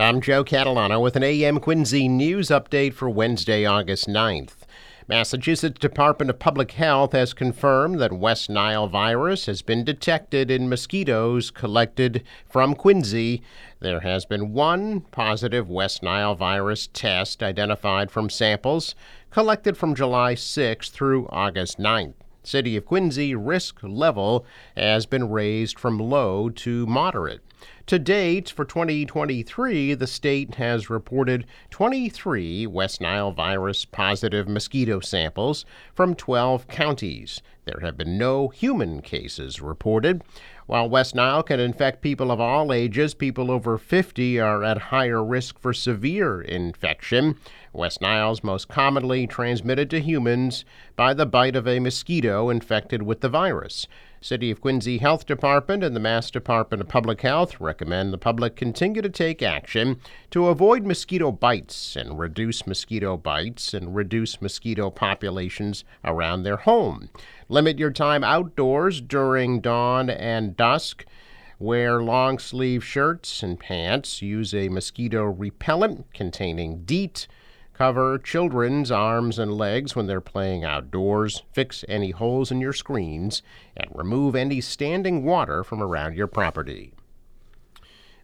I'm Joe Catalano with an AM Quincy News update for Wednesday, August 9th. Massachusetts Department of Public Health has confirmed that West Nile virus has been detected in mosquitoes collected from Quincy. There has been one positive West Nile virus test identified from samples collected from July 6 through August 9th. City of Quincy risk level has been raised from low to moderate. To date, for 2023, the state has reported 23 West Nile virus positive mosquito samples from 12 counties. There have been no human cases reported. While West Nile can infect people of all ages, people over 50 are at higher risk for severe infection. West Nile is most commonly transmitted to humans by the bite of a mosquito infected with the virus. City of Quincy Health Department and the Mass Department of Public Health recommend the public continue to take action to avoid mosquito bites and reduce mosquito bites and reduce mosquito populations around their home. Limit your time outdoors during dawn and dusk. Wear long sleeve shirts and pants. Use a mosquito repellent containing DEET. Cover children's arms and legs when they're playing outdoors. Fix any holes in your screens and remove any standing water from around your property.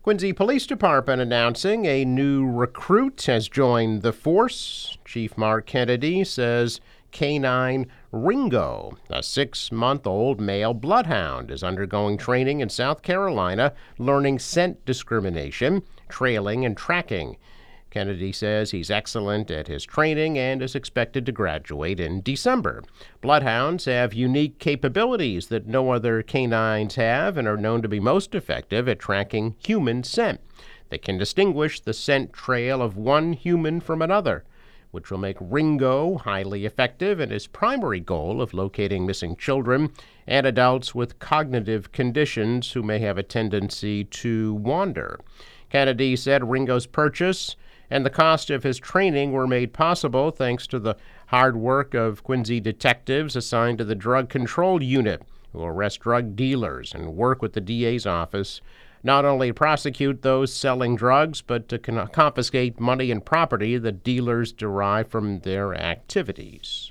Quincy Police Department announcing a new recruit has joined the force. Chief Mark Kennedy says canine Ringo, a 6-month-old male bloodhound, is undergoing training in South Carolina, learning scent discrimination, trailing, and tracking. Kennedy says he's excellent at his training and is expected to graduate in December. Bloodhounds have unique capabilities that no other canines have and are known to be most effective at tracking human scent. They can distinguish the scent trail of one human from another, which will make Ringo highly effective in his primary goal of locating missing children and adults with cognitive conditions who may have a tendency to wander. Kennedy said Ringo's purchase and the cost of his training were made possible thanks to the hard work of Quincy detectives assigned to the Drug Control Unit, who arrest drug dealers and work with the DA's office, not only to prosecute those selling drugs, but to confiscate money and property that dealers derive from their activities.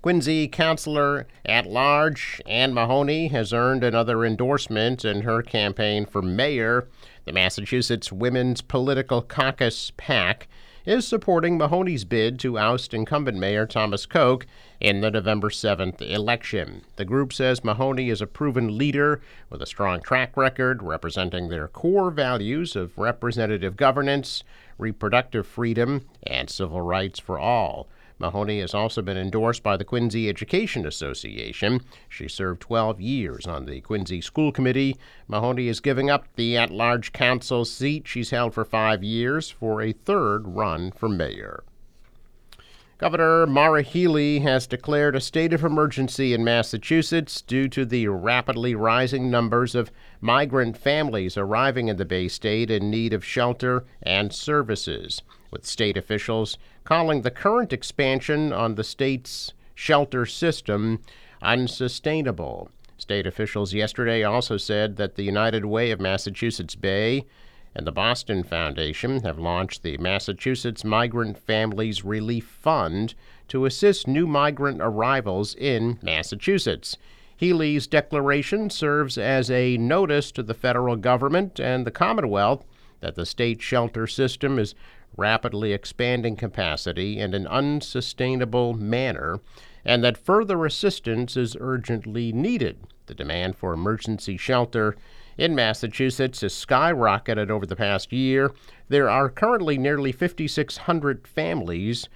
Quincy Councilor at Large Ann Mahoney has earned another endorsement in her campaign for mayor. The Massachusetts Women's Political Caucus PAC is supporting Mahoney's bid to oust incumbent Mayor Thomas Koch in the November 7th election. The group says Mahoney is a proven leader with a strong track record representing their core values of representative governance, reproductive freedom, and civil rights for all. Mahoney has also been endorsed by the Quincy Education Association. She served 12 years on the Quincy School Committee. Mahoney is giving up the at-large council seat she's held for 5 years for a third run for mayor. Governor Mara Healey has declared a state of emergency in Massachusetts due to the rapidly rising numbers of migrant families arriving in the Bay State in need of shelter and services, with state officials calling the current expansion on the state's shelter system unsustainable. State officials yesterday also said that the United Way of Massachusetts Bay and the Boston Foundation have launched the Massachusetts Migrant Families Relief Fund to assist new migrant arrivals in Massachusetts. Healey's declaration serves as a notice to the federal government and the Commonwealth that the state shelter system is rapidly expanding capacity in an unsustainable manner and that further assistance is urgently needed. The demand for emergency shelter in Massachusetts has skyrocketed over the past year. There are currently nearly 5,600 families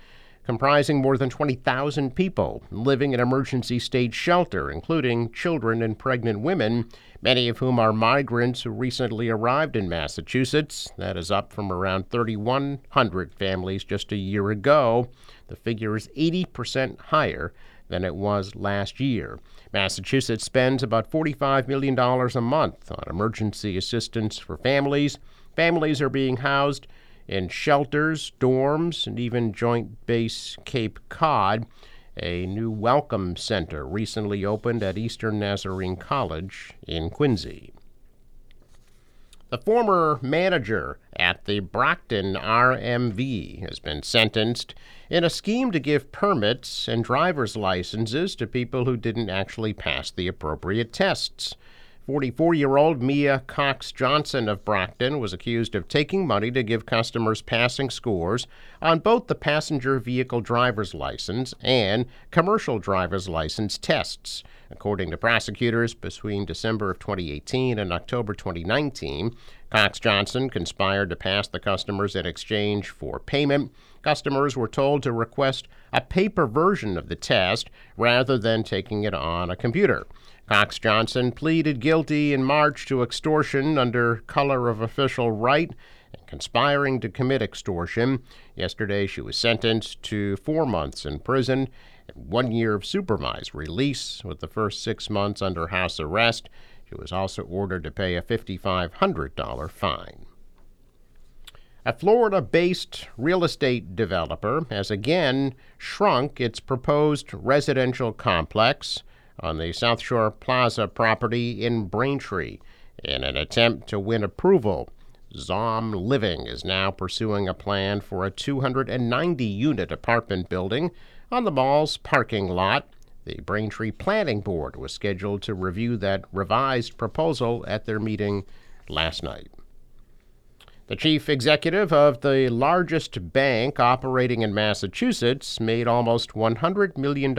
comprising more than 20,000 people living in emergency state shelter, including children and pregnant women, many of whom are migrants who recently arrived in Massachusetts. That is up from around 3,100 families just a year ago. The figure is 80% higher than it was last year. Massachusetts spends about $45 million a month on emergency assistance for families. Families are being housed in shelters, dorms, and even Joint Base Cape Cod. A new welcome center recently opened at Eastern Nazarene College in Quincy. The former manager at the Brockton RMV has been sentenced in a scheme to give permits and driver's licenses to people who didn't actually pass the appropriate tests. 44-year-old Mia Cox Johnson of Brockton was accused of taking money to give customers passing scores on both the passenger vehicle driver's license and commercial driver's license tests. According to prosecutors, between December of 2018 and October 2019, Cox Johnson conspired to pass the customers in exchange for payment. Customers were told to request a paper version of the test rather than taking it on a computer. Cox Johnson pleaded guilty in March to extortion under color of official right and conspiring to commit extortion. Yesterday, she was sentenced to 4 months in prison and 1 year of supervised release, with the first 6 months under house arrest. She was also ordered to pay a $5,500 fine. A Florida-based real estate developer has again shrunk its proposed residential complex on the South Shore Plaza property in Braintree in an attempt to win approval. Zom Living is now pursuing a plan for a 290-unit apartment building on the mall's parking lot. The Braintree Planning Board was scheduled to review that revised proposal at their meeting last night. The chief executive of the largest bank operating in Massachusetts made almost $100 million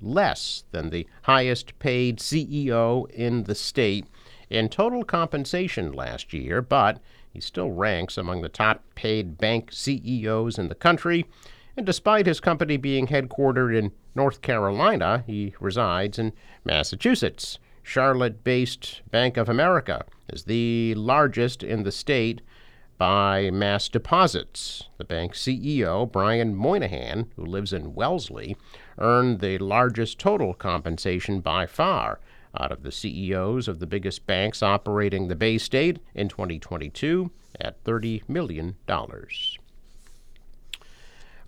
less than the highest-paid CEO in the state in total compensation last year, but he still ranks among the top-paid bank CEOs in the country. And despite his company being headquartered in North Carolina, he resides in Massachusetts. Charlotte-based Bank of America is the largest in the state by mass deposits. The bank's CEO, Brian Moynihan, who lives in Wellesley, earned the largest total compensation by far out of the CEOs of the biggest banks operating the Bay State in 2022 at $30 million.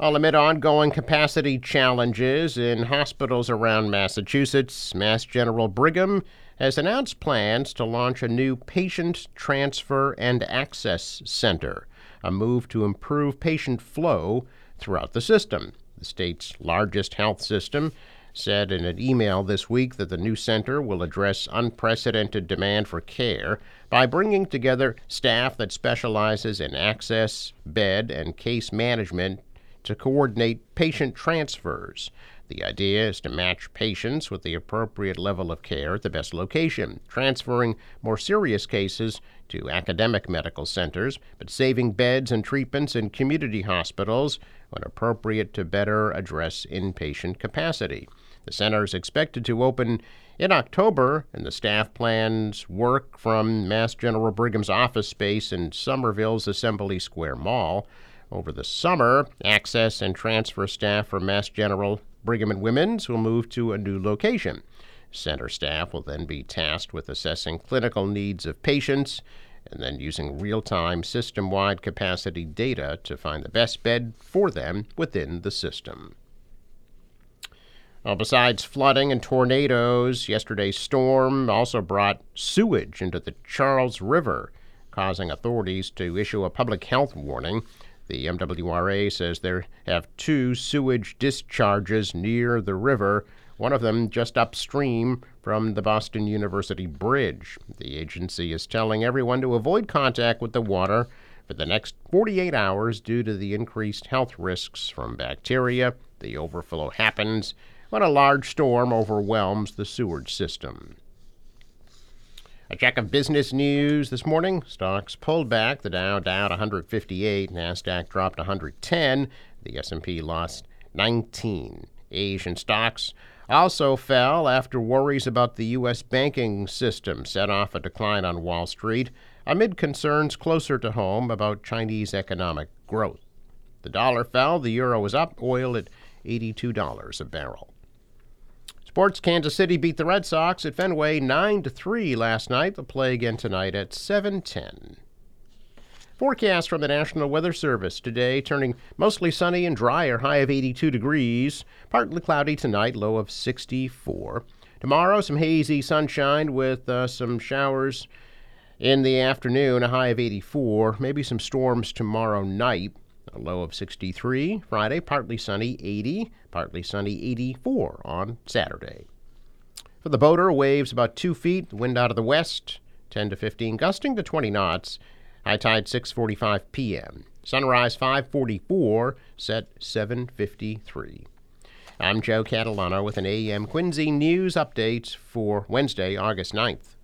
Well, amid ongoing capacity challenges in hospitals around Massachusetts, Mass General Brigham has announced plans to launch a new patient transfer and access center, a move to improve patient flow throughout the system. The state's largest health system said in an email this week that the new center will address unprecedented demand for care by bringing together staff that specializes in access, bed, and case management to coordinate patient transfers. The idea is to match patients with the appropriate level of care at the best location, transferring more serious cases to academic medical centers, but saving beds and treatments in community hospitals when appropriate to better address inpatient capacity. The center is expected to open in October, and the staff plans work from Mass General Brigham's office space in Somerville's Assembly Square Mall. Over the summer, access and transfer staff for Mass General Brigham and Women's will move to a new location. Center staff will then be tasked with assessing clinical needs of patients and then using real-time system-wide capacity data to find the best bed for them within the system. Well, besides flooding and tornadoes, yesterday's storm also brought sewage into the Charles River, causing authorities to issue a public health warning. The MWRA says there have two sewage discharges near the river, one of them just upstream from the Boston University Bridge. The agency is telling everyone to avoid contact with the water for the next 48 hours due to the increased health risks from bacteria. The overflow happens when a large storm overwhelms the sewage system. A check of business news this morning. Stocks pulled back. The Dow down 158. NASDAQ dropped 110. The S&P lost 19. Asian stocks also fell after worries about the U.S. banking system set off a decline on Wall Street amid concerns closer to home about Chinese economic growth. The dollar fell. The euro was up. Oil at $82 a barrel. Sports, Kansas City beat the Red Sox at Fenway 9-3 last night. They'll play again tonight at 7:10. Forecast from the National Weather Service today, turning mostly sunny and dry, or high of 82 degrees. Partly cloudy tonight, low of 64. Tomorrow, some hazy sunshine with some showers In the afternoon, a high of 84, maybe some storms tomorrow night, a low of 63. Friday, partly sunny, 80, partly sunny, 84 on Saturday. For the boater, waves about 2 feet, wind out of the west, 10 to 15, gusting to 20 knots, high tide 6:45 p.m. Sunrise 5:44, set 7:53. I'm Joe Catalano with an AM Quincy News update for Wednesday, August 9th.